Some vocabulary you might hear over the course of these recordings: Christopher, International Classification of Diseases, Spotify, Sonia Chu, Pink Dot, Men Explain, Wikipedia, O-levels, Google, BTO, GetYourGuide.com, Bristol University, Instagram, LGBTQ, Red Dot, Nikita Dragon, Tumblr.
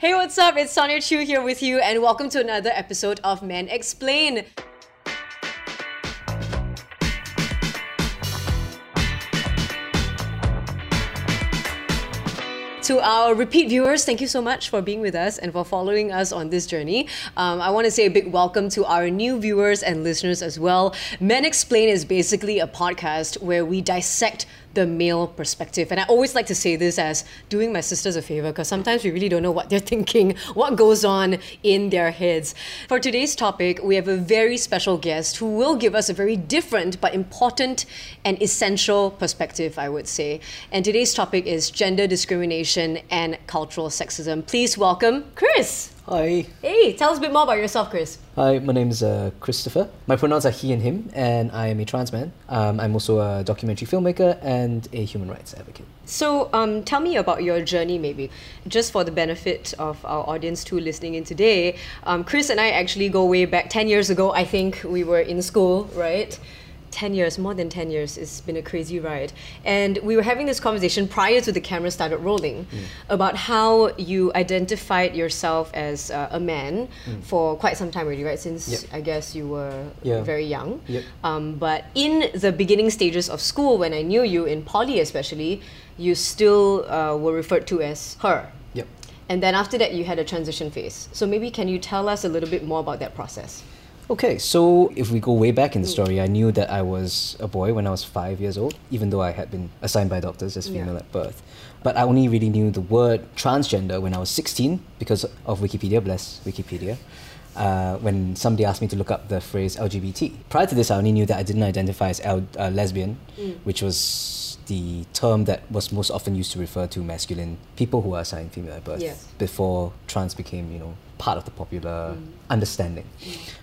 Hey, what's up? It's Sonia Chu here with you and welcome to another episode of Men Explain. To our repeat viewers, thank you so much for being with us and for following us on this journey. I want to say a big welcome to our new viewers and listeners as well. Men Explain is basically a podcast where we dissect the male perspective. And I always like to say this as doing my sisters a favor, because sometimes we really don't know what they're thinking, what goes on in their heads. For today's topic, we have a very special guest who will give us a very different but important and essential perspective, I would say. And today's topic is gender discrimination and cultural sexism. Please welcome Chris. Hi. Hey, tell us a bit more about yourself, Chris. Hi, my name is Christopher. My pronouns are he and him, and I am a trans man. I'm also a documentary filmmaker and a human rights advocate. So tell me about your journey, maybe. Just for the benefit of our audience too listening in today, Chris and I actually go way back 10 years ago, I think. We were in school, right? 10 years, more than 10 years. It's been a crazy ride. And we were having this conversation prior to the camera started rolling about how you identified yourself as a man for quite some time already, right? Since I guess you were very young. But in the beginning stages of school, when I knew you, in poly especially, you still were referred to as her. And then after that, you had a transition phase. So maybe can you tell us a little bit more about that process? Okay, so if we go way back in the story, I knew that I was a boy when I was 5 years old, even though I had been assigned by doctors as female at birth. But I only really knew the word transgender when I was 16 because of Wikipedia, bless Wikipedia, when somebody asked me to look up the phrase LGBT. Prior to this, I only knew that I didn't identify as lesbian, which was the term that was most often used to refer to masculine people who are assigned female at birth before trans became, you know, part of the popular understanding.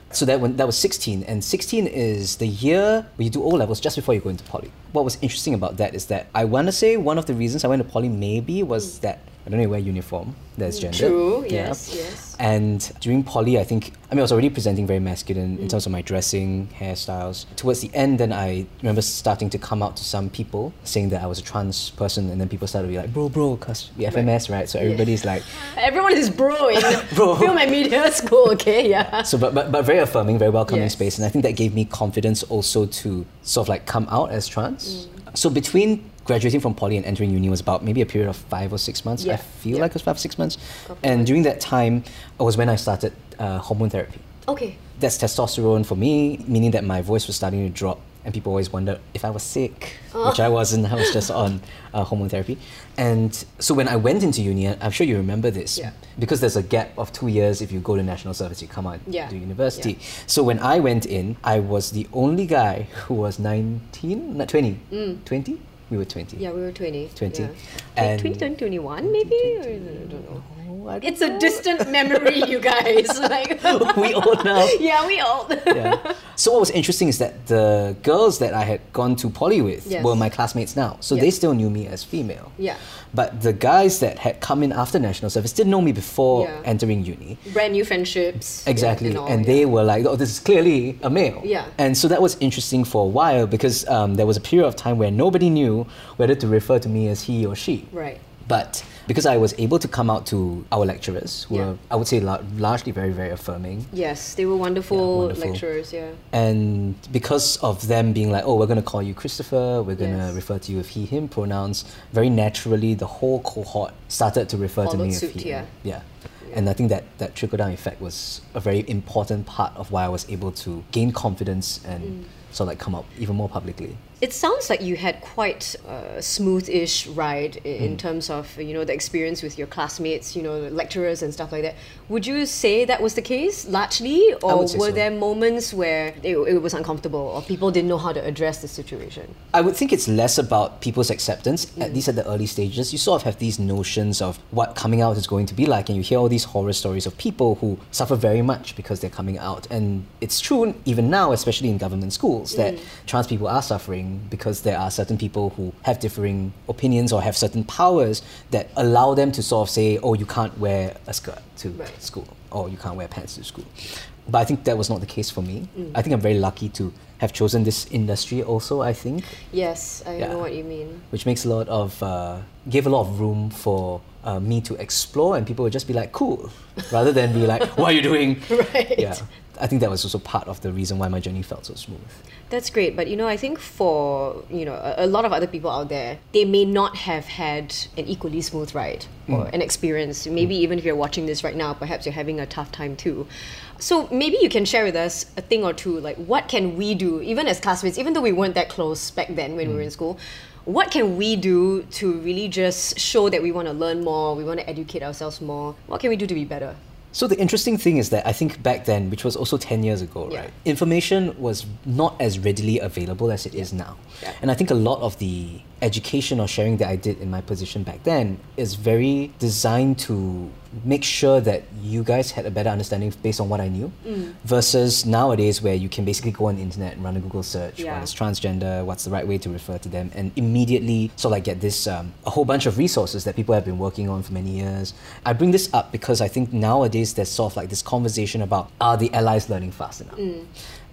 So that was 16, and 16 is the year where you do O-levels just before you go into poly. What was interesting about that is that I want to say one of the reasons I went to poly maybe was that I don't really wear uniform, there's gender. True, yes. And during poly, I was already presenting very masculine in terms of my dressing, hairstyles. Towards the end, then I remember starting to come out to some people, saying that I was a trans person, and then people started to be like, bro, because we FMS, right? So everybody's like... Everyone is bro in film and media school, okay? So, but very affirming, very welcoming space, and I think that gave me confidence also to sort of like come out as trans. So between graduating from poly and entering uni was about maybe a period of 5 or 6 months. I feel like it was 5 or 6 months. Okay. And during that time was when I started hormone therapy. Okay. That's testosterone for me, meaning that my voice was starting to drop and people always wondered if I was sick, which I wasn't. I was just on hormone therapy. And so when I went into uni, I'm sure you remember this, because there's a gap of 2 years. If you go to national service, you come out to university. So when I went in, I was the only guy who was 19, not 20, 20? We were 20. Yeah, we were 20. 20. Yeah. And 20, 21 maybe? 20, I don't know. It's a distant memory, you guys. Like we old now. Yeah, we old. So what was interesting is that the girls that I had gone to poly with were my classmates now. So they still knew me as female. Yeah. But the guys that had come in after national service didn't know me before entering uni. Brand new friendships. Exactly. And they were like, oh, this is clearly a male. Yeah. And so that was interesting for a while because there was a period of time where nobody knew whether to refer to me as he or she. Right. But because I was able to come out to our lecturers, who were, I would say, largely very, very affirming. Yes, they were wonderful lecturers, And because of them being like, oh, we're going to call you Christopher, we're going to refer to you with he, him pronouns, very naturally, the whole cohort started to refer to me as he. And I think that trickle-down effect was a very important part of why I was able to gain confidence and sort of like come up even more publicly. It sounds like you had quite a smooth-ish ride in terms of, you know, the experience with your classmates, you know, the lecturers and stuff like that. Would you say that was the case, largely? Or were there moments where it was uncomfortable or people didn't know how to address the situation? I would think it's less about people's acceptance, at least at the early stages. You sort of have these notions of what coming out is going to be like, and you hear all these horror stories of people who suffer very much because they're coming out. And it's true even now, especially in government schools, that trans people are suffering. thing because there are certain people who have differing opinions or have certain powers that allow them to sort of say, oh, you can't wear a skirt to school or you can't wear pants to school. But I think that was not the case for me. I think I'm very lucky to have chosen this industry also, I think. Yes, I know what you mean. Which makes a lot of, gave a lot of room for me to explore, and people would just be like, cool, rather than be like, what are you doing? Yeah. I think that was also part of the reason why my journey felt so smooth. That's great, but you know, I think for, you know, a lot of other people out there, they may not have had an equally smooth ride or an experience. Maybe even if you're watching this right now, perhaps you're having a tough time too. So maybe you can share with us a thing or two, like what can we do, even as classmates, even though we weren't that close back then when we were in school, what can we do to really just show that we want to learn more, we want to educate ourselves more? What can we do to be better? So the interesting thing is that I think back then, which was also 10 years ago, right? Information was not as readily available as it is now. And I think a lot of the education or sharing that I did in my position back then is very designed to make sure that you guys had a better understanding based on what I knew versus nowadays where you can basically go on the internet and run a Google search, what is transgender, what's the right way to refer to them, and immediately sort of like get this, a whole bunch of resources that people have been working on for many years. I bring this up because I think nowadays there's sort of like this conversation about, are the allies learning fast enough?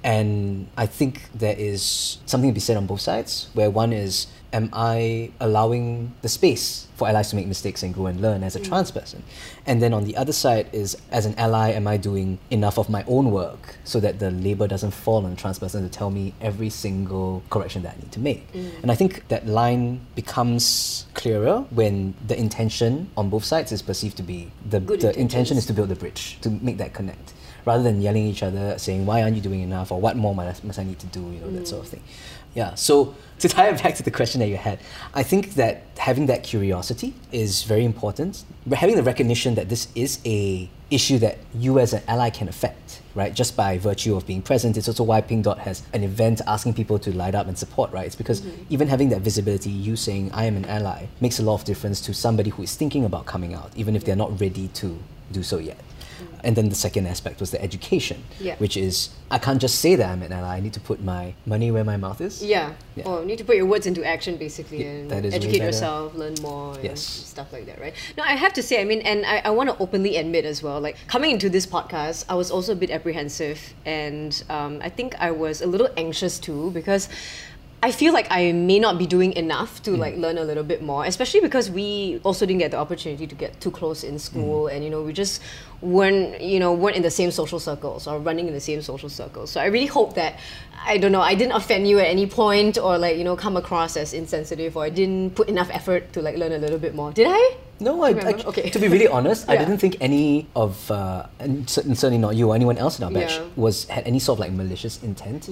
And I think there is something to be said on both sides, where one is, am I allowing the space for allies to make mistakes and grow and learn as a trans person? And then on the other side is, as an ally, am I doing enough of my own work so that the label doesn't fall on a trans person to tell me every single correction that I need to make? And I think that line becomes clearer when the intention on both sides is perceived to be, the intention is to build the bridge, to make that connect, rather than yelling at each other, saying, why aren't you doing enough? Or what more must I need to do? You know, that sort of thing. Yeah, so to tie it back to the question that you had, I think that having that curiosity is very important. Having the recognition that this is a issue that you as an ally can affect, right? Just by virtue of being present. It's also why Pink Dot has an event asking people to light up and support, right? It's because even having that visibility, you saying, I am an ally, makes a lot of difference to somebody who is thinking about coming out, even if they're not ready to do so yet. And then the second aspect was the education, which is, I can't just say that I'm an ally, I need to put my money where my mouth is. Or you need to put your words into action, basically, and educate yourself, learn more, and stuff like that, right? No, I have to say, I mean, and I want to openly admit as well, like, coming into this podcast, I was also a bit apprehensive, and I think I was a little anxious too, because I feel like I may not be doing enough to like learn a little bit more, especially because we also didn't get the opportunity to get too close in school, and you know, we just weren't in the same social circles or running in the same social circles. So I really hope that, I don't know, I didn't offend you at any point or like, you know, come across as insensitive, or I didn't put enough effort to like learn a little bit more. Did I? No, I to be really honest, I didn't think any of, and certainly not you or anyone else in our batch, had any sort of like malicious intent.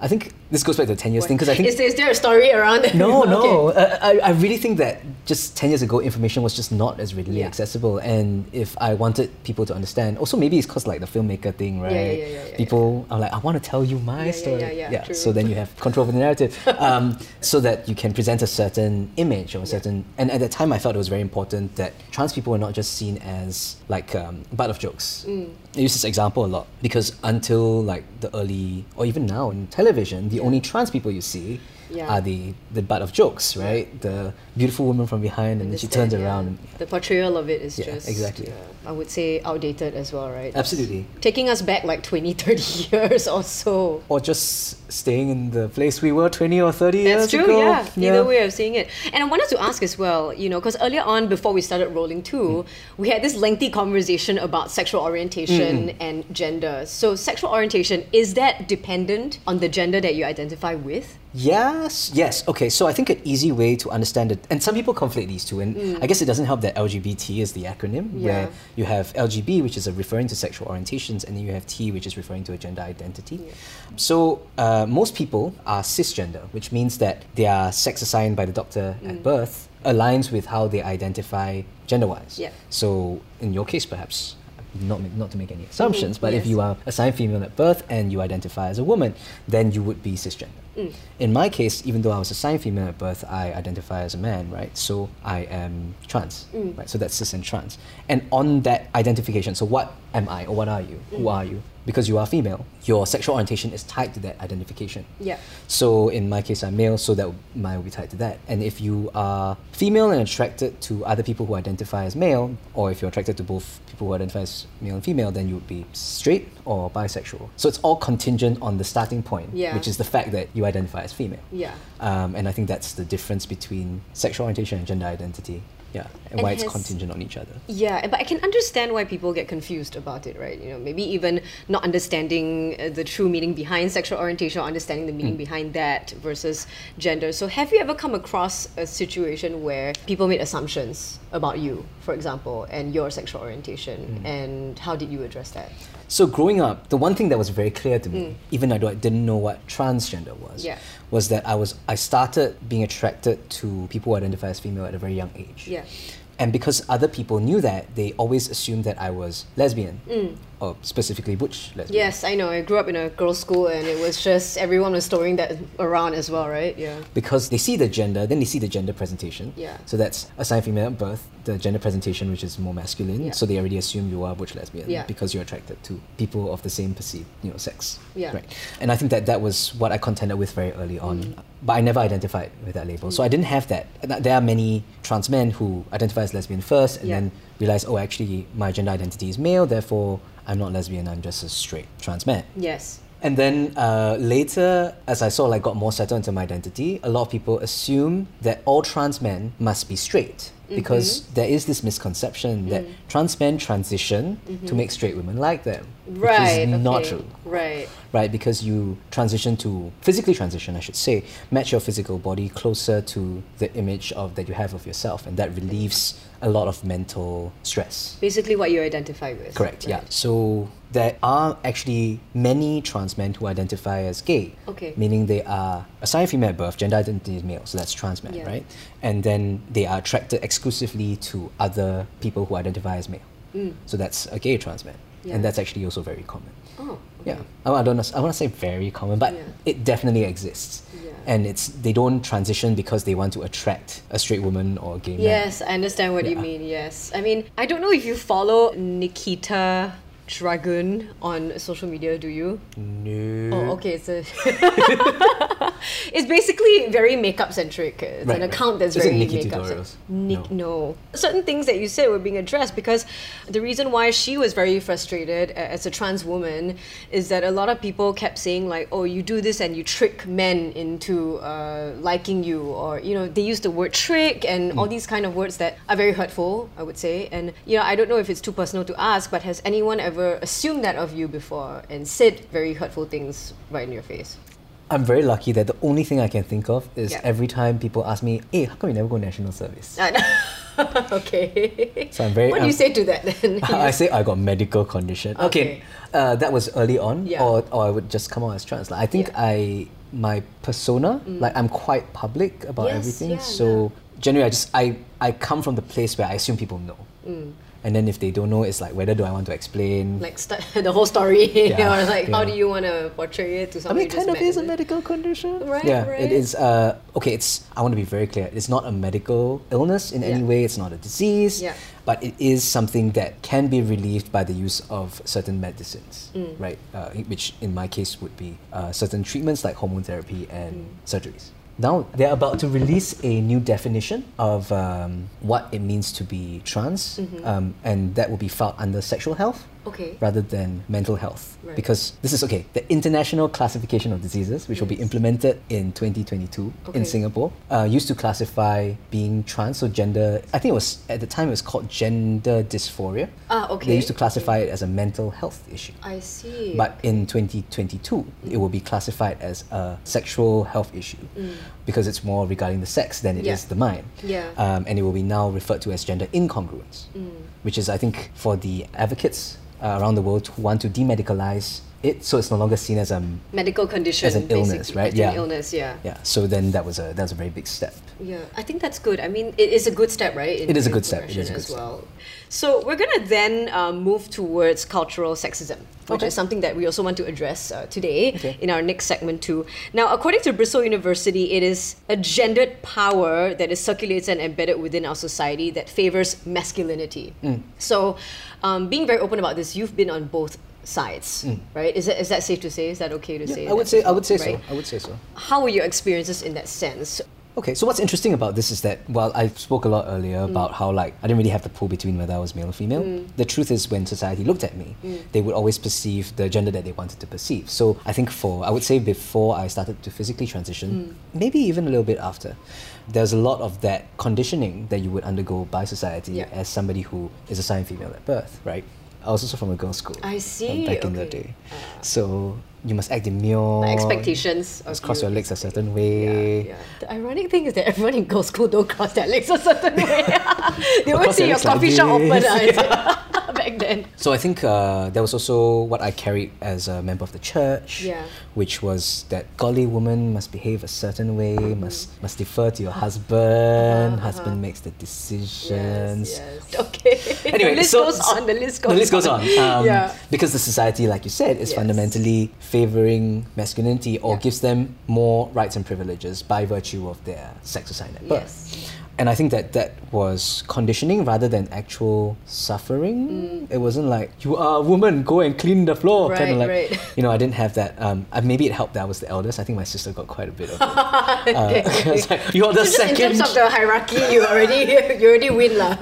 I think this goes back to the 10 years thing, because I think... Is there a story around that? No. Okay. I really think that just 10 years ago, information was just not as readily accessible. And if I wanted people to understand, also maybe it's because like the filmmaker thing, right? People are like, I want to tell you my story. So then you have control over the narrative. So that you can present a certain image or a certain... And at that time, I felt it was very important that trans people were not just seen as like butt of jokes. I use this example a lot, because until like the early, or even now in television, the only trans people you see are the butt of jokes, right? The beautiful woman from behind, and then she turns around. The portrayal of it is just, I would say, outdated as well, right? Absolutely. It's taking us back like 20, 30 years or so. Or just staying in the place we were 20 or 30 years ago. That's true, Either way of seeing it. And I wanted to ask as well, you know, because earlier on, before we started rolling too, we had this lengthy conversation about sexual orientation and gender. So sexual orientation, is that dependent on the gender that you identify with? Yes. Okay, so I think an easy way to understand it, and some people conflate these two, and I guess it doesn't help that LGBT is the acronym, where you have LGB, which is referring to sexual orientations, and then you have T, which is referring to a gender identity. So most people are cisgender, which means that their sex assigned by the doctor at birth aligns with how they identify gender-wise. So in your case, perhaps, not to make any assumptions, but if you are assigned female at birth and you identify as a woman, then you would be cisgender. In my case, even though I was assigned female at birth, I identify as a man, right? So I am trans, right? So that's cis and trans. And on that identification, so what am I or what are you? Who are you? Because you are female, your sexual orientation is tied to that identification. Yeah. So in my case, I'm male, so that mine will be tied to that. And if you are female and attracted to other people who identify as male, or if you're attracted to both people who identify as male and female, then you would be straight or bisexual. So it's all contingent on the starting point, which is the fact that you identify as female. Yeah. And I think that's the difference between sexual orientation and gender identity. Yeah, and why it's contingent on each other. Yeah, but I can understand why people get confused about it, right? You know, maybe even not understanding the true meaning behind sexual orientation, or understanding the meaning behind that versus gender. So have you ever come across a situation where people made assumptions about you, for example, and your sexual orientation, and how did you address that? So growing up, the one thing that was very clear to me, even though I didn't know what transgender was, was that I started being attracted to people who identify as female at a very young age. Yeah. And because other people knew that, they always assumed that I was lesbian, or specifically butch lesbian. Yes, I know. I grew up in a girls' school and it was just everyone was throwing that around as well, right? Yeah. Because they see the gender, then they see the gender presentation. Yeah. So that's assigned female at birth, the gender presentation which is more masculine, so they already assume you are butch lesbian because you're attracted to people of the same perceived, you know, sex. Yeah. Right. And I think that that was what I contended with very early on. But I never identified with that label. So I didn't have that. There are many trans men who identify as lesbian first and then realize, oh, actually, my gender identity is male, therefore I'm not lesbian, I'm just a straight trans man. Yes. And then later, as I sort of like got more settled into my identity, a lot of people assume that all trans men must be straight because there is this misconception that trans men transition to make straight women like them, which is not true. Right. Right, because you transition to, physically transition, I should say, match your physical body closer to the image of that you have of yourself, and that relieves a lot of mental stress. Basically what you identify with. Correct, yeah. So there are actually many trans men who identify as gay, meaning they are assigned female at birth, gender identity is male, so that's trans men, right? And then they are attracted exclusively to other people who identify as male. So that's a gay trans man. Yeah. And that's actually also very common. Oh, okay. Yeah. I want to say very common, but it definitely exists. Yeah. And they don't transition because they want to attract a straight woman or a gay man. Yes, I understand what you mean, yes. I mean, I don't know if you follow Nikita Dragon on social media, do you? No. Oh, okay. It's basically very makeup centric. It's an account that's very makeup centric. No. Certain things that you said were being addressed, because the reason why she was very frustrated as a trans woman is that a lot of people kept saying like, oh, you do this and you trick men into liking you, or, you know, they use the word trick and all these kind of words that are very hurtful, I would say. And, you know, I don't know if it's too personal to ask, but has anyone ever assumed that of you before and said very hurtful things right in your face? I'm very lucky that the only thing I can think of is every time people ask me, hey, how come you never go national service? Okay. So I'm very. What do you say to that then? I say I got medical condition. Okay. That was early on, or I would just come out as trans. Like, I think my persona, like I'm quite public about everything. Generally, I come from the place where I assume people know. And then if they don't know, it's like, whether do I want to explain? Like the whole story, or like, how do you want to portray it to somebody? I mean, it kind of is a medical condition. Right, right. It is, I want to be very clear. It's not a medical illness in any way. It's not a disease. Yeah. But it is something that can be relieved by the use of certain medicines, right? Which in my case would be certain treatments like hormone therapy and surgeries. Now they're about to release a new definition of what it means to be trans, and that will be filed under sexual health rather than mental health. Right. Because this is, the International Classification of Diseases, which will be implemented in 2022 in Singapore, used to classify being trans or gender, I think it was, at the time it was called gender dysphoria. They used to classify it as a mental health issue. I see. But in 2022, it will be classified as a sexual health issue. Because it's more regarding the sex than it is the mind. Yeah. And it will be now referred to as gender incongruence, which is, I think, for the advocates around the world who want to demedicalize so it's no longer seen as a medical condition, as an illness, right? Yeah. An illness, yeah. Yeah. So then that was a very big step. Yeah, I think that's good. I mean, it is a good step, right? It is a good step. It is a good step as well. So we're gonna then move towards cultural sexism, which is something that we also want to address today in our next segment too. Now, according to Bristol University, it is a gendered power that is circulated and embedded within our society that favors masculinity. Mm. So, being very open about this, you've been on both sides, right? Is that safe to say? Is that okay to say? I would say so. How were your experiences in that sense? Okay, so what's interesting about this is that while I spoke a lot earlier about how like I didn't really have the pull between whether I was male or female, the truth is when society looked at me, they would always perceive the gender that they wanted to perceive. So I think before I started to physically transition, maybe even a little bit after, there's a lot of that conditioning that you would undergo by society as somebody who is assigned female at birth, right? I was also from a girls' school. I see. Back in the day. So you must act demure. My expectations. You must cross your legs a certain way. Yeah, yeah. The ironic thing is that everyone in girls' school don't cross their legs a certain way. They won't see your coffee shop open. Back then. So I think there was also what I carried as a member of the church, which was that godly woman must behave a certain way, must defer to your husband. Husband makes the decisions. Yes. Okay. Anyway, the list goes on. Because the society, like you said, is fundamentally favouring masculinity or gives them more rights and privileges by virtue of their sex assigned at birth. Yes. And I think that was conditioning rather than actual suffering. Mm. It wasn't like, you are a woman, go and clean the floor. Right, kind of like, you know, I didn't have that. Maybe it helped that I was the eldest. I think my sister got quite a bit of it. Like, you're the second. In terms of the hierarchy, you already win lah.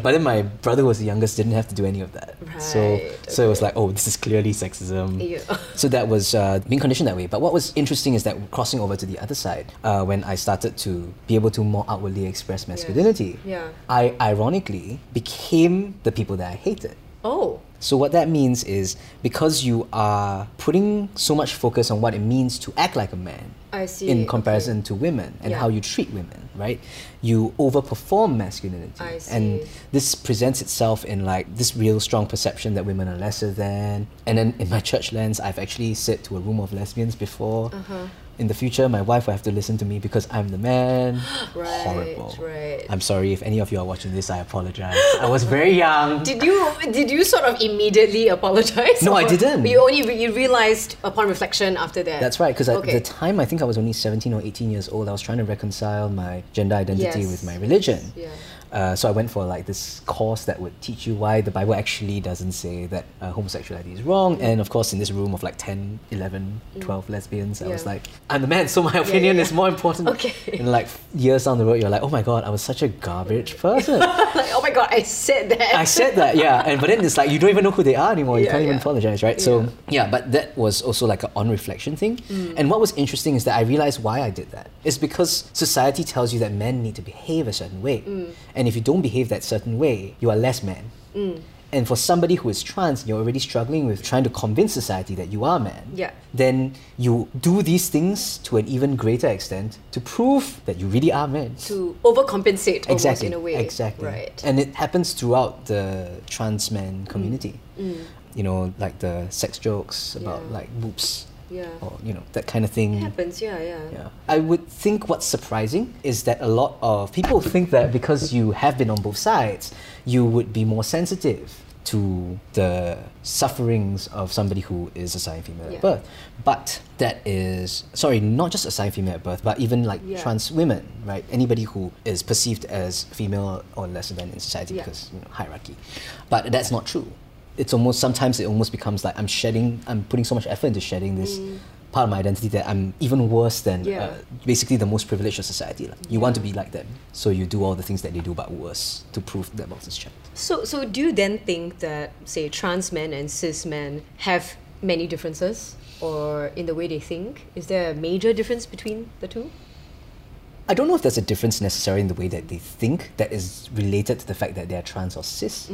But then my brother was the youngest, didn't have to do any of that. Right, so it was like, oh, this is clearly sexism. So that was being conditioned that way. But what was interesting is that crossing over to the other side, when I started to be able to more outwardly express masculinity, I ironically became the people that I hated. Oh. So what that means is because you are putting so much focus on what it means to act like a man in comparison to women and how you treat women, right? You overperform masculinity. I see. And this presents itself in like this real strong perception that women are lesser than. And then in my church lens, I've actually sat to a room of lesbians before. In the future, my wife will have to listen to me because I'm the man. Right, horrible. Right. I'm sorry if any of you are watching this. I apologize. I was very young. Did you sort of immediately apologize? No, I didn't. You only you realized upon reflection after that. That's right. Because at the time, I think I was only 17 or 18 years old. I was trying to reconcile my gender identity with my religion. Yes. So I went for like this course that would teach you why the Bible actually doesn't say that homosexuality is wrong. And of course, in this room of like 10, 11, 12 lesbians, I was like, I'm the man, so my opinion is more important. And like years down the road, you're like, oh my god, I was such a garbage person. Like, oh my god, I said that, yeah. But then it's like, you don't even know who they are anymore. You can't even apologize, right? So but that was also like an on-reflection thing. And what was interesting is that I realized why I did that. It's because society tells you that men need to behave a certain way. And if you don't behave that certain way, you are less man. And for somebody who is trans, you're already struggling with trying to convince society that you are man. Then you do these things to an even greater extent to prove that you really are man. To overcompensate almost in a way. Exactly. Right. And it happens throughout the trans man community. You know, like the sex jokes about like boobs. Or, you know, that kind of thing. It happens, I would think what's surprising is that a lot of people think that because you have been on both sides, you would be more sensitive to the sufferings of somebody who is assigned female at birth. But that is, not just assigned female at birth, but even like trans women, right? Anybody who is perceived as female or lesser than in society because, you know, hierarchy. But that's not true. It's almost, sometimes it almost becomes like I'm putting so much effort into shedding this part of my identity that I'm even worse than basically the most privileged of society. Like, you want to be like them, so you do all the things that they do but worse to prove that box is checked. So do you then think that, say, trans men and cis men have many differences or in the way they think? Is there a major difference between the two? I don't know if there's a difference necessarily in the way that they think that is related to the fact that they are trans or cis.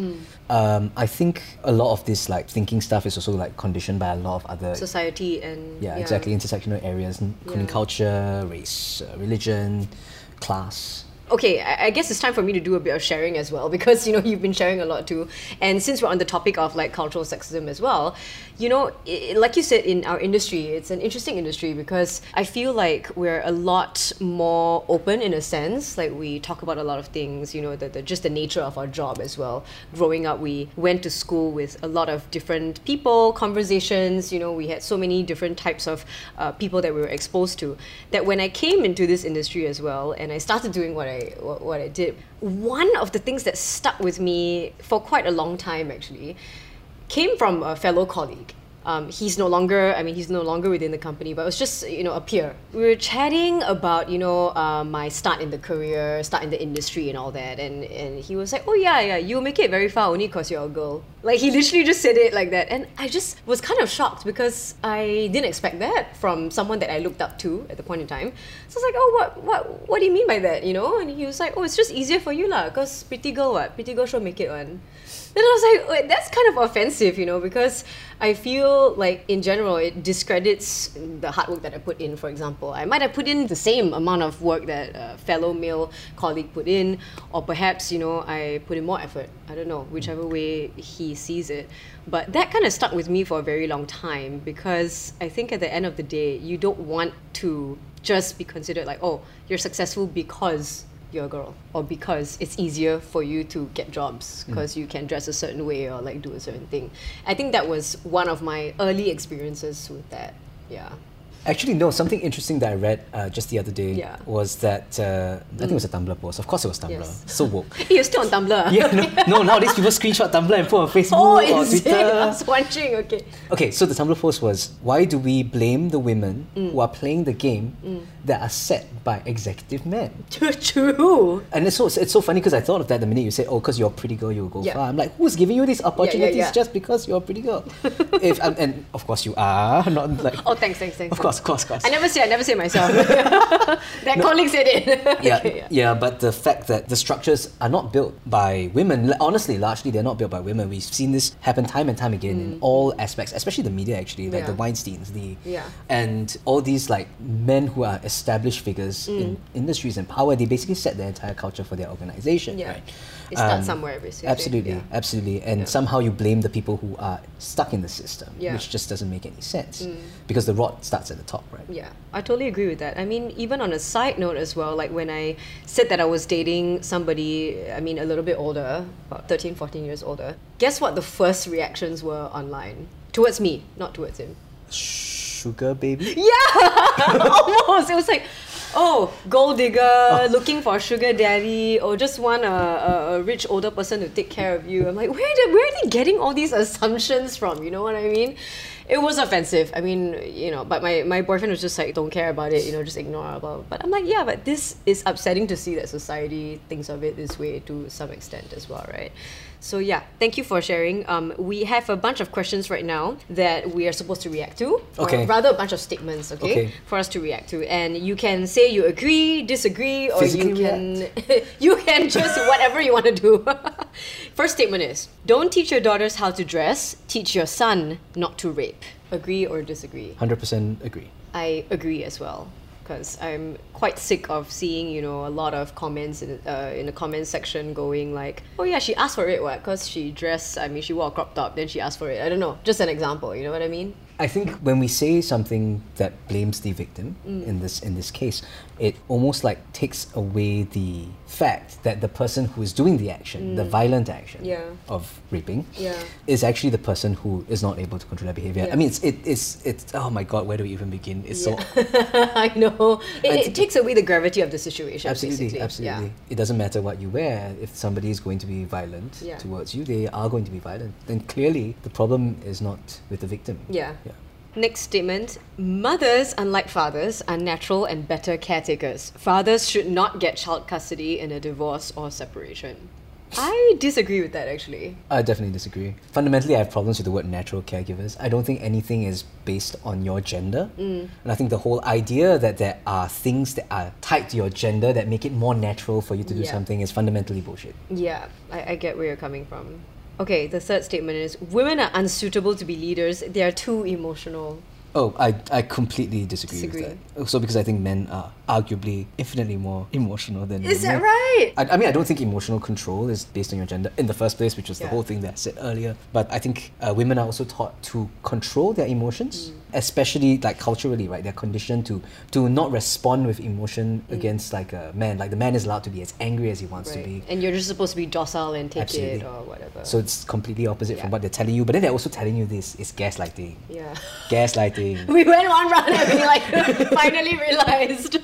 I think a lot of this like thinking stuff is also like conditioned by a lot of other society and intersectional areas, including culture, race, religion, class. Okay, I guess it's time for me to do a bit of sharing as well, because, you know, you've been sharing a lot too. And since we're on the topic of like cultural sexism as well, you know, like you said, in our industry, it's an interesting industry because I feel like we're a lot more open in a sense. Like we talk about a lot of things, you know, just the nature of our job as well. Growing up, we went to school with a lot of different people, conversations, you know, we had so many different types of people that we were exposed to, that when I came into this industry as well, and I started doing what I did, one of the things that stuck with me for quite a long time actually came from a fellow colleague. He's no longer within the company, but it was just, you know, a peer. We were chatting about, you know, my start in the industry and all that. And he was like, oh yeah, you'll make it very far only because you're a girl. Like he literally just said it like that. And I just was kind of shocked because I didn't expect that from someone that I looked up to at the point in time. So I was like, oh, what do you mean by that, you know? And he was like, oh, it's just easier for you lah, because pretty girl should make it one. Then I was like, that's kind of offensive, you know, because I feel like in general, it discredits the hard work that I put in, for example. I might have put in the same amount of work that a fellow male colleague put in, or perhaps, you know, I put in more effort. I don't know, whichever way he sees it. But that kind of stuck with me for a very long time, because I think at the end of the day, you don't want to just be considered like, oh, you're successful because you're a girl, or because it's easier for you to get jobs because you can dress a certain way or like do a certain thing. I think that was one of my early experiences with that. Yeah. Actually, no, something interesting that I read just the other day was that, I think it was a Tumblr post. Of course it was Tumblr. Yes. So woke. You're still on Tumblr? Yeah, no, nowadays people screenshot Tumblr and put on Facebook or Twitter. Oh, is it? I was watching, okay. Okay, so the Tumblr post was, why do we blame the women who are playing the game that are set by executive men? True. And it's so funny because I thought of that the minute you said, oh, because you're a pretty girl, you'll go far. I'm like, who's giving you these opportunities just because you're a pretty girl? And of course you are. Not like... Oh, thanks. Of course. I never say it myself. That colleague said it. Yeah, but the fact that the structures are not built by women, honestly, largely they're not built by women. We've seen this happen time and time again in all aspects, especially the media actually, like the Weinsteins, and all these like men who are established figures in industries and power, they basically set the entire culture for their organization, right? It starts somewhere every single day. Absolutely. And somehow you blame the people who are stuck in the system, which just doesn't make any sense because the rot starts at the top, right? Yeah, I totally agree with that. I mean, even on a side note as well, like when I said that I was dating somebody, I mean, a little bit older, about 13, 14 years older, guess what the first reactions were online? Towards me, not towards him. Sugar baby? Yeah! Almost! It was like, oh, gold digger, looking for a sugar daddy, or just want a rich older person to take care of you. I'm like, where are they getting all these assumptions from? You know what I mean? It was offensive. I mean, you know, but my boyfriend was just like, don't care about it, you know, just ignore about it. But I'm like, yeah, but this is upsetting to see that society thinks of it this way to some extent as well, right? So yeah, thank you for sharing. We have a bunch of questions right now that we are supposed to react to. Okay. Or rather a bunch of statements, okay? For us to react to. And you can say you agree, disagree, or you can just whatever you want to do. First statement is, don't teach your daughters how to dress, teach your son not to rape. Agree or disagree? 100% agree. I agree as well, because I'm quite sick of seeing, you know, a lot of comments in the comment section going like, oh yeah, she asked for it, what? Because she wore a crop top, then she asked for it. I don't know, just an example, you know what I mean? I think when we say something that blames the victim in this case, it almost like takes away the fact that the person who is doing the action, the violent action of raping, is actually the person who is not able to control their behavior. Yeah. I mean, it's oh my god, where do we even begin? It's so I know it takes away the gravity of the situation. Absolutely. Yeah. It doesn't matter what you wear. If somebody is going to be violent towards you, they are going to be violent. Then clearly the problem is not with the victim. Yeah. Yeah. Next statement, mothers, unlike fathers, are natural and better caretakers. Fathers should not get child custody in a divorce or separation. I disagree with that, actually. I definitely disagree. Fundamentally, I have problems with the word natural caregivers. I don't think anything is based on your gender. And I think the whole idea that there are things that are tied to your gender that make it more natural for you to do something is fundamentally bullshit. Yeah, I get where you're coming from. Okay, the third statement is, women are unsuitable to be leaders. They are too emotional. Oh, I completely disagree with that. Also because I think men are arguably infinitely more emotional than women. Is that right? I mean, I don't think emotional control is based on your gender in the first place, which was the whole thing that I said earlier. But I think women are also taught to control their emotions, especially like culturally, right? They're conditioned to not respond with emotion against like a man. Like the man is allowed to be as angry as he wants to be. And you're just supposed to be docile and take it or whatever. So it's completely opposite from what they're telling you. But then they're also telling you this is gaslighting. Yeah. Gaslighting. We went one round and we like finally realized.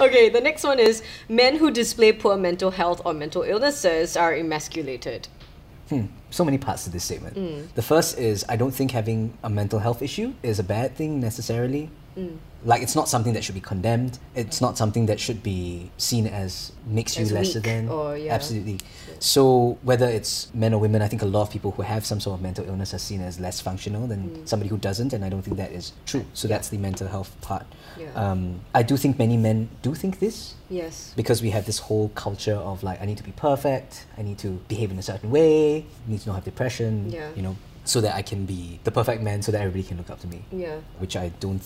Okay, the next one is men who display poor mental health or mental illnesses are emasculated. So many parts to this statement. The first is I don't think having a mental health issue is a bad thing necessarily. Like it's not something that should be condemned. It's not something that should be seen as makes you lesser than. Absolutely. So whether it's men or women, I think a lot of people who have some sort of mental illness are seen as less functional than somebody who doesn't, and I don't think that is true. So that's the mental health part. I do think many men do think this. Yes. Because we have this whole culture of like, I need to be perfect. I need to behave in a certain way. I need to not have depression. You know. So that I can be the perfect man, so that everybody can look up to me. Yeah. Which I don't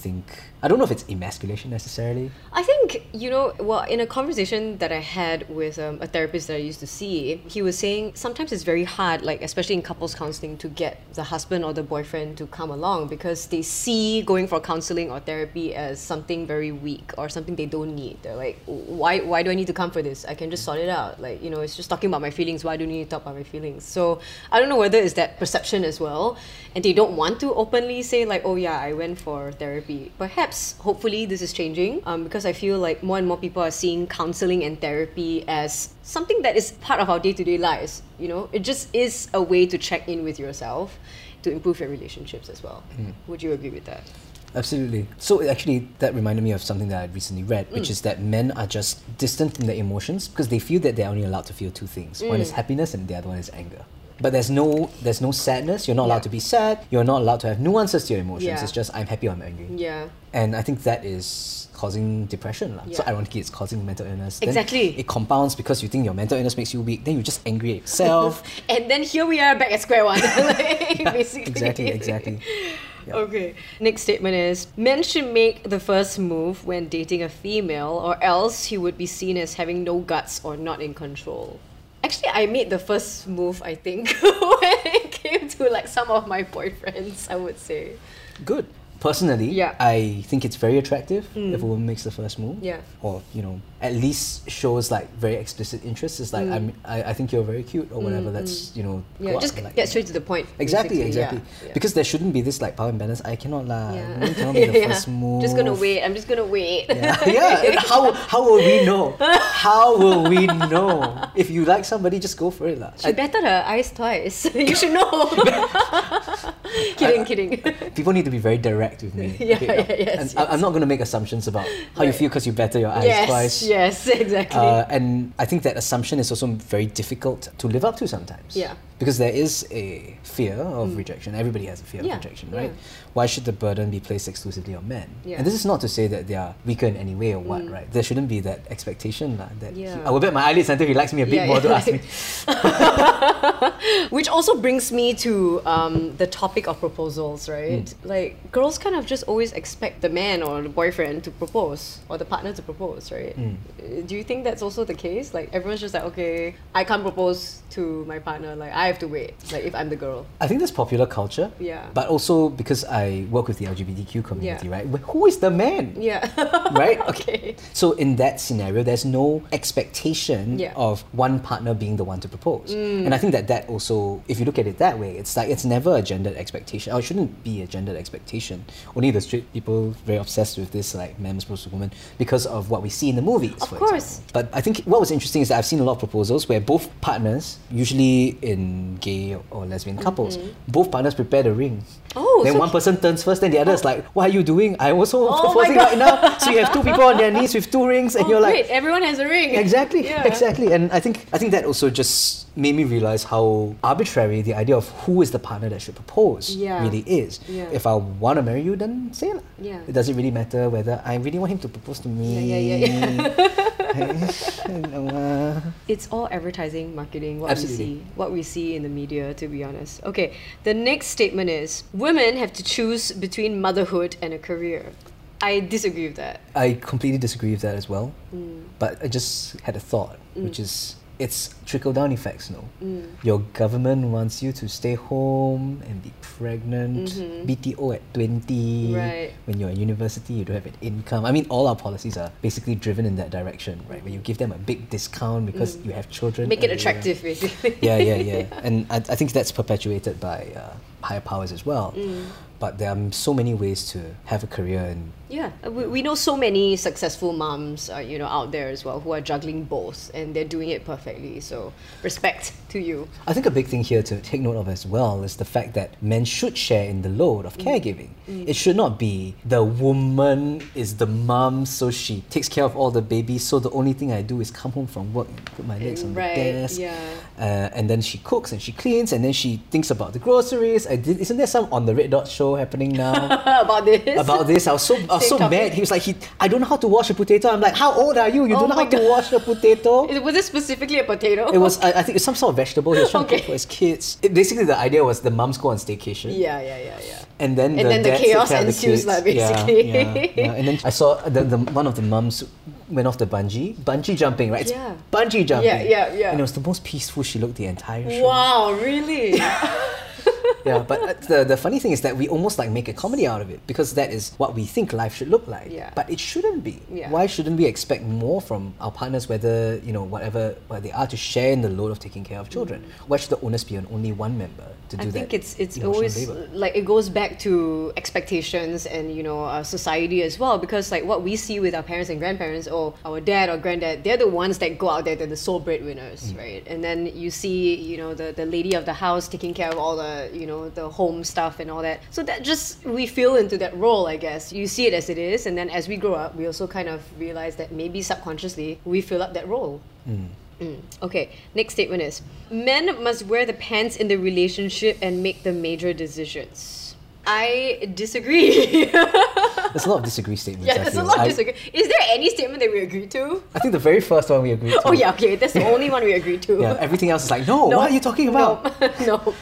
know if it's emasculation necessarily. I think, in a conversation that I had with a therapist that I used to see, he was saying sometimes it's very hard, like especially in couples counselling, to get the husband or the boyfriend to come along because they see going for counselling or therapy as something very weak or something they don't need. They're like, why do I need to come for this? I can just sort it out. Like, it's just talking about my feelings. Why do I need to talk about my feelings? So I don't know whether it's that perception as well. And they don't want to openly say like, oh yeah, I went for therapy. Perhaps, hopefully this is changing because I feel like more and more people are seeing counselling and therapy as something that is part of our day-to-day lives. It just is a way to check in with yourself to improve your relationships as well. Would you agree with that? Absolutely. So actually, that reminded me of something that I recently read, which is that men are just distant from their emotions because they feel that they're only allowed to feel two things. One is happiness and the other one is anger. But there's no sadness. You're not allowed to be sad. You're not allowed to have nuances to your emotions. It's just I'm happy or I'm angry. Yeah. And I think that is causing depression. Yeah. So ironically, it's causing mental illness. Exactly. Then it compounds because you think your mental illness makes you weak. Then you're just angry at yourself. And then here we are back at square one. Basically. Exactly. Yeah. Okay. Next statement is, men should make the first move when dating a female or else he would be seen as having no guts or not in control. Actually, I made the first move, I think, when it came to like some of my boyfriends, I would say. Good. Personally, I think it's very attractive if a woman makes the first move. Yeah. Or, at least shows like very explicit interest. It's like, I think you're very cute or whatever. That's, Yeah, just get straight to the point. Exactly. Yeah. Because there shouldn't be this like power imbalance. I cannot lie. Yeah. You cannot make the first move. I'm just going to wait. Yeah. How will we know? If you like somebody, just go for it. She batted her eyes twice. You should know. Kidding. People need to be very direct with me. I'm not going to make assumptions about how you feel because you batter your eyes twice. Yes, exactly. And I think that assumption is also very difficult to live up to sometimes. Yeah. Because there is a fear of rejection. Everybody has a fear of rejection, right? Yeah. Why should the burden be placed exclusively on men? Yeah. And this is not to say that they are weaker in any way or what, right? There shouldn't be that expectation that I will bet my eyelids until he likes me a bit more to ask me. Which also brings me to the topic of proposals, right? Like, girls kind of just always expect the man or the boyfriend to propose or the partner to propose, right? Do you think that's also the case? Like, everyone's just like, okay, I can't propose to my partner. Like, I have to wait, like if I'm the girl. I think that's popular culture. Yeah. But also because I work with the LGBTQ community, right? Who is the man? Yeah. Right? Okay. So in that scenario, there's no expectation of one partner being the one to propose. And I think that also, if you look at it that way, it's like it's never a gendered expectation. Or it shouldn't be a gendered expectation. Only the straight people very obsessed with this, like man is supposed to woman, because of what we see in the movies. Of course. But I think what was interesting is that I've seen a lot of proposals where both partners, usually in gay or lesbian couples, both partners prepare the ring. Then one person turns first, then the other is like, what are you doing? I'm also proposing right now. So you have two people on their knees with two rings, and you're like, everyone has a ring. Exactly. And I think that also just made me realize how arbitrary the idea of who is the partner that should propose really is. Yeah. If I want to marry you, then say it. Yeah. It doesn't really matter whether I really want him to propose to me. It's all advertising, marketing, what we see, what we see in the media, to be honest. Okay, the next statement is, women have to choose between motherhood and a career. I disagree with that. I completely disagree with that as well. But I just had a thought, which is, it's trickle-down effects, no? Your government wants you to stay home and be pregnant, BTO at 20, right. When you're at university, you don't have an income. I mean, all our policies are basically driven in that direction, right? Where you give them a big discount because you have children. Make it attractive, basically. Yeah. And I think that's perpetuated by higher powers as well. But there are so many ways to have a career. And yeah, we know so many successful mums, you know, out there as well, who are juggling both, and they're doing it perfectly. So respect to you. I think a big thing here to take note of as well is the fact that men should share in the load of caregiving. It should not be the woman is the mum, so she takes care of all the babies, so the only thing I do is come home from work and put my legs on the desk, and then she cooks and she cleans, and then she thinks about the groceries. Isn't there some on the Red Dot show happening now about this? I was so mad. He was like, I don't know how to wash a potato. I'm like, how old are you? You don't know how to wash a potato? Was it specifically a potato? It was, I think it's some sort of vegetable he was trying to cook for his kids. Basically, the idea was the mums go on staycation. Yeah. And then the chaos ensues, like, basically. Yeah. And then I saw one of the mums went off the bungee jumping, right? It's bungee jumping. Yeah. And it was the most peaceful she looked the entire show. Wow, really? Yeah, but the funny thing is that we almost like make a comedy out of it, because that is what we think life should look like. Yeah. But it shouldn't be. Yeah. Why shouldn't we expect more from our partners, whether, you know, whatever they are, to share in the load of taking care of children? Why should the onus be on only one member to do that? I think it's always labor? Like, it goes back to expectations and, you know, society as well, because like what we see with our parents and grandparents, or our dad or granddad, they're the ones that go out there, they're the sole breadwinners, right? And then you see, you know, the lady of the house taking care of all the, you know, the home stuff and all that. So that just, we feel into that role, I guess. You see it as it is, and then as we grow up, we also kind of realize that maybe subconsciously we fill up that role. Okay, next statement is, men must wear the pants in the relationship and make the major decisions. I disagree. There's a lot of disagree statements. Yeah, there's a lot of disagree. Is there any statement that we agree to? I think the very first one we agreed to. Oh yeah, okay, that's the only one we agreed to. Yeah, everything else is like, no, what are you talking about? No.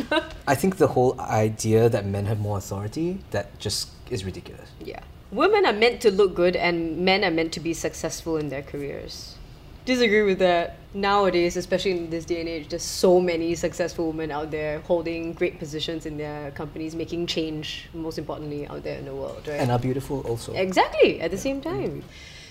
I think the whole idea that men have more authority, that just is ridiculous. Yeah. Women are meant to look good and men are meant to be successful in their careers. Disagree with that. Nowadays, especially in this day and age, there's so many successful women out there holding great positions in their companies, making change, most importantly, out there in the world, right? And are beautiful also. Exactly, at the same time.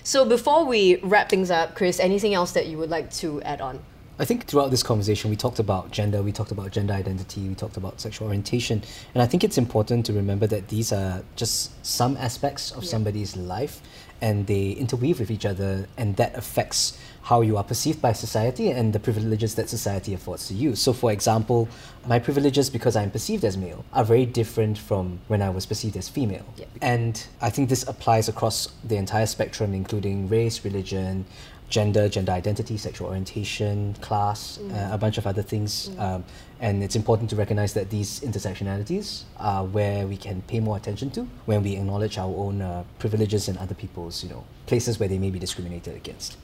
So before we wrap things up, Chris, anything else that you would like to add on? I think throughout this conversation, we talked about gender, we talked about gender identity, we talked about sexual orientation. And I think it's important to remember that these are just some aspects of somebody's life, and they interweave with each other, and that affects how you are perceived by society and the privileges that society affords to you. So for example, my privileges, because I'm perceived as male, are very different from when I was perceived as female. Yeah. And I think this applies across the entire spectrum, including race, religion, gender, gender identity, sexual orientation, class, a bunch of other things. And it's important to recognize that these intersectionalities are where we can pay more attention to when we acknowledge our own privileges and other people's, you know, places where they may be discriminated against.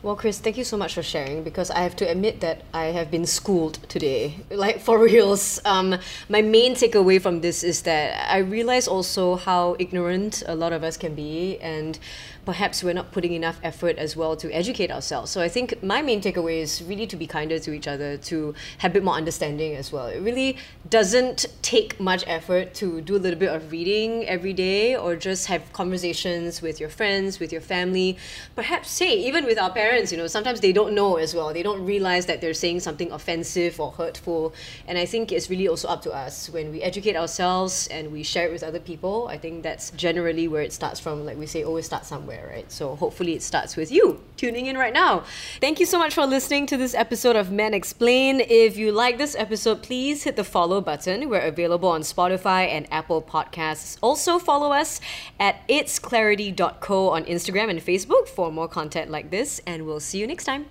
Well, Chris, thank you so much for sharing, because I have to admit that I have been schooled today, like for reals. My main takeaway from this is that I realize also how ignorant a lot of us can be, and perhaps we're not putting enough effort as well to educate ourselves. So I think my main takeaway is really to be kinder to each other, to have a bit more understanding as well. It really doesn't take much effort to do a little bit of reading every day, or just have conversations with your friends, with your family. Perhaps, hey, even with our parents, you know, sometimes they don't know as well. They don't realize that they're saying something offensive or hurtful. And I think it's really also up to us. When we educate ourselves and we share it with other people, I think that's generally where it starts from. Like we say, always start somewhere. Right? So hopefully it starts with you tuning in right now. Thank you so much for listening to this episode of Men Explain. If you like this episode, please hit the follow button. We're available on Spotify and Apple Podcasts. Also follow us at itsclarity.co on Instagram and Facebook for more content like this, and we'll see you next time.